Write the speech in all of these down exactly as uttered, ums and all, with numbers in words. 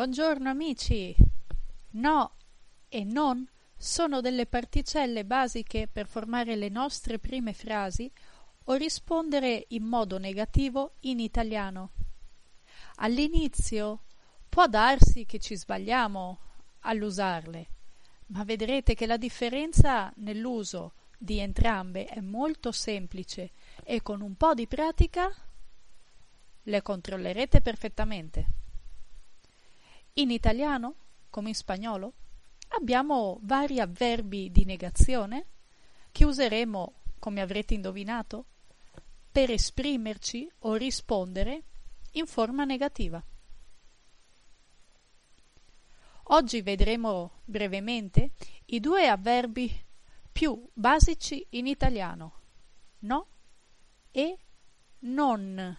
Buongiorno amici! No e non sono delle particelle basiche per formare le nostre prime frasi o rispondere in modo negativo in italiano. All'inizio può darsi che ci sbagliamo all'usarle, ma vedrete che la differenza nell'uso di entrambe è molto semplice e con un po' di pratica le controllerete perfettamente. In italiano, come in spagnolo, abbiamo vari avverbi di negazione che useremo, come avrete indovinato, per esprimerci o rispondere in forma negativa. Oggi vedremo brevemente i due avverbi più basici in italiano, no e non.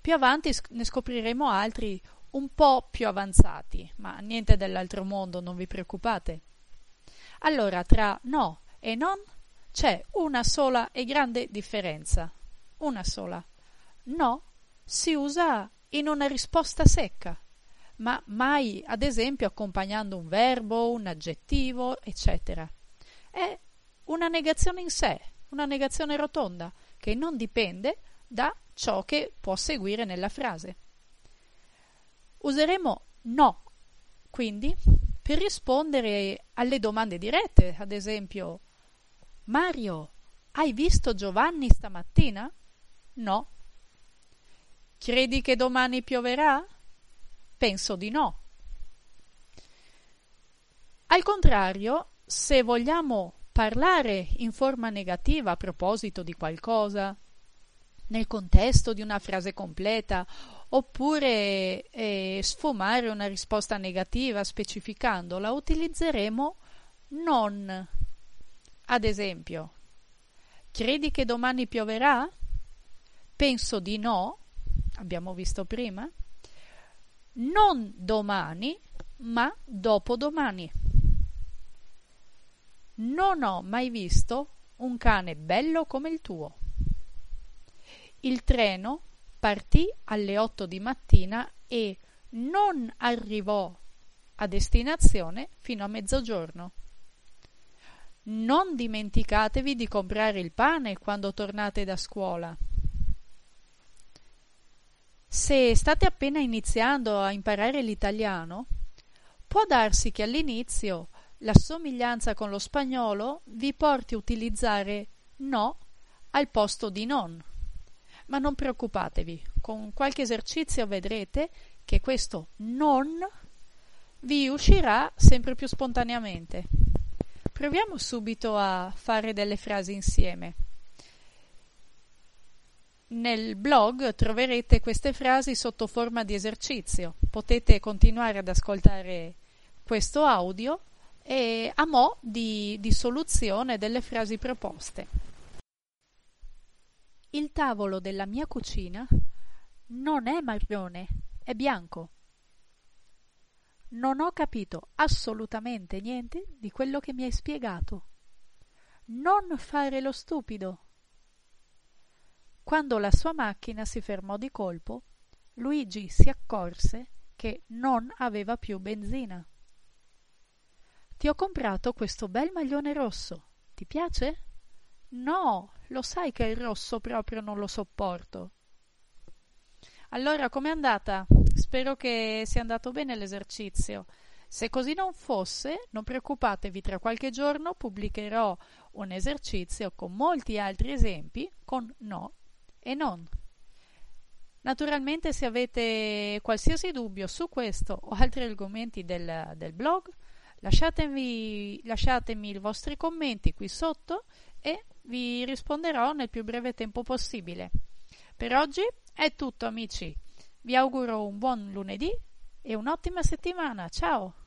Più avanti ne scopriremo altri un po' più avanzati, ma niente dell'altro mondo, non vi preoccupate. Allora, tra no e non c'è una sola e grande differenza, una sola. No si usa in una risposta secca, ma mai, ad esempio, accompagnando un verbo, un aggettivo, eccetera. È una negazione in sé, una negazione rotonda, che non dipende da ciò che può seguire nella frase. Useremo no, quindi, per rispondere alle domande dirette, ad esempio, Mario, hai visto Giovanni stamattina? No. Credi che domani pioverà? Penso di no. Al contrario, se vogliamo parlare in forma negativa a proposito di qualcosa, nel contesto di una frase completa, oppure eh, sfumare una risposta negativa specificandola, utilizzeremo non. Ad esempio, credi che domani pioverà? Penso di no, abbiamo visto prima. Non domani, ma dopodomani. Non ho mai visto un cane bello come il tuo. Il treno partì alle otto di mattina e non arrivò a destinazione fino a mezzogiorno. Non dimenticatevi di comprare il pane quando tornate da scuola. Se state appena iniziando a imparare l'italiano, può darsi che all'inizio la somiglianza con lo spagnolo vi porti a utilizzare no al posto di non. Ma non preoccupatevi, con qualche esercizio vedrete che questo non vi uscirà sempre più spontaneamente. Proviamo subito a fare delle frasi insieme. Nel blog troverete queste frasi sotto forma di esercizio. Potete continuare ad ascoltare questo audio e a mo' di, di soluzione delle frasi proposte. Il tavolo della mia cucina non è marrone, è bianco. Non ho capito assolutamente niente di quello che mi hai spiegato. Non fare lo stupido. Quando la sua macchina si fermò di colpo, Luigi si accorse che non aveva più benzina. Ti ho comprato questo bel maglione rosso. Ti piace? No, lo sai che il rosso proprio non lo sopporto. Allora, com'è andata? Spero che sia andato bene l'esercizio. Se così non fosse, non preoccupatevi, tra qualche giorno pubblicherò un esercizio con molti altri esempi con no e non. Naturalmente, se avete qualsiasi dubbio su questo o altri argomenti del, del blog, lasciatemi, lasciatemi i vostri commenti qui sotto e vi risponderò nel più breve tempo possibile. Per oggi è tutto, amici. Vi auguro un buon lunedì e un'ottima settimana. Ciao!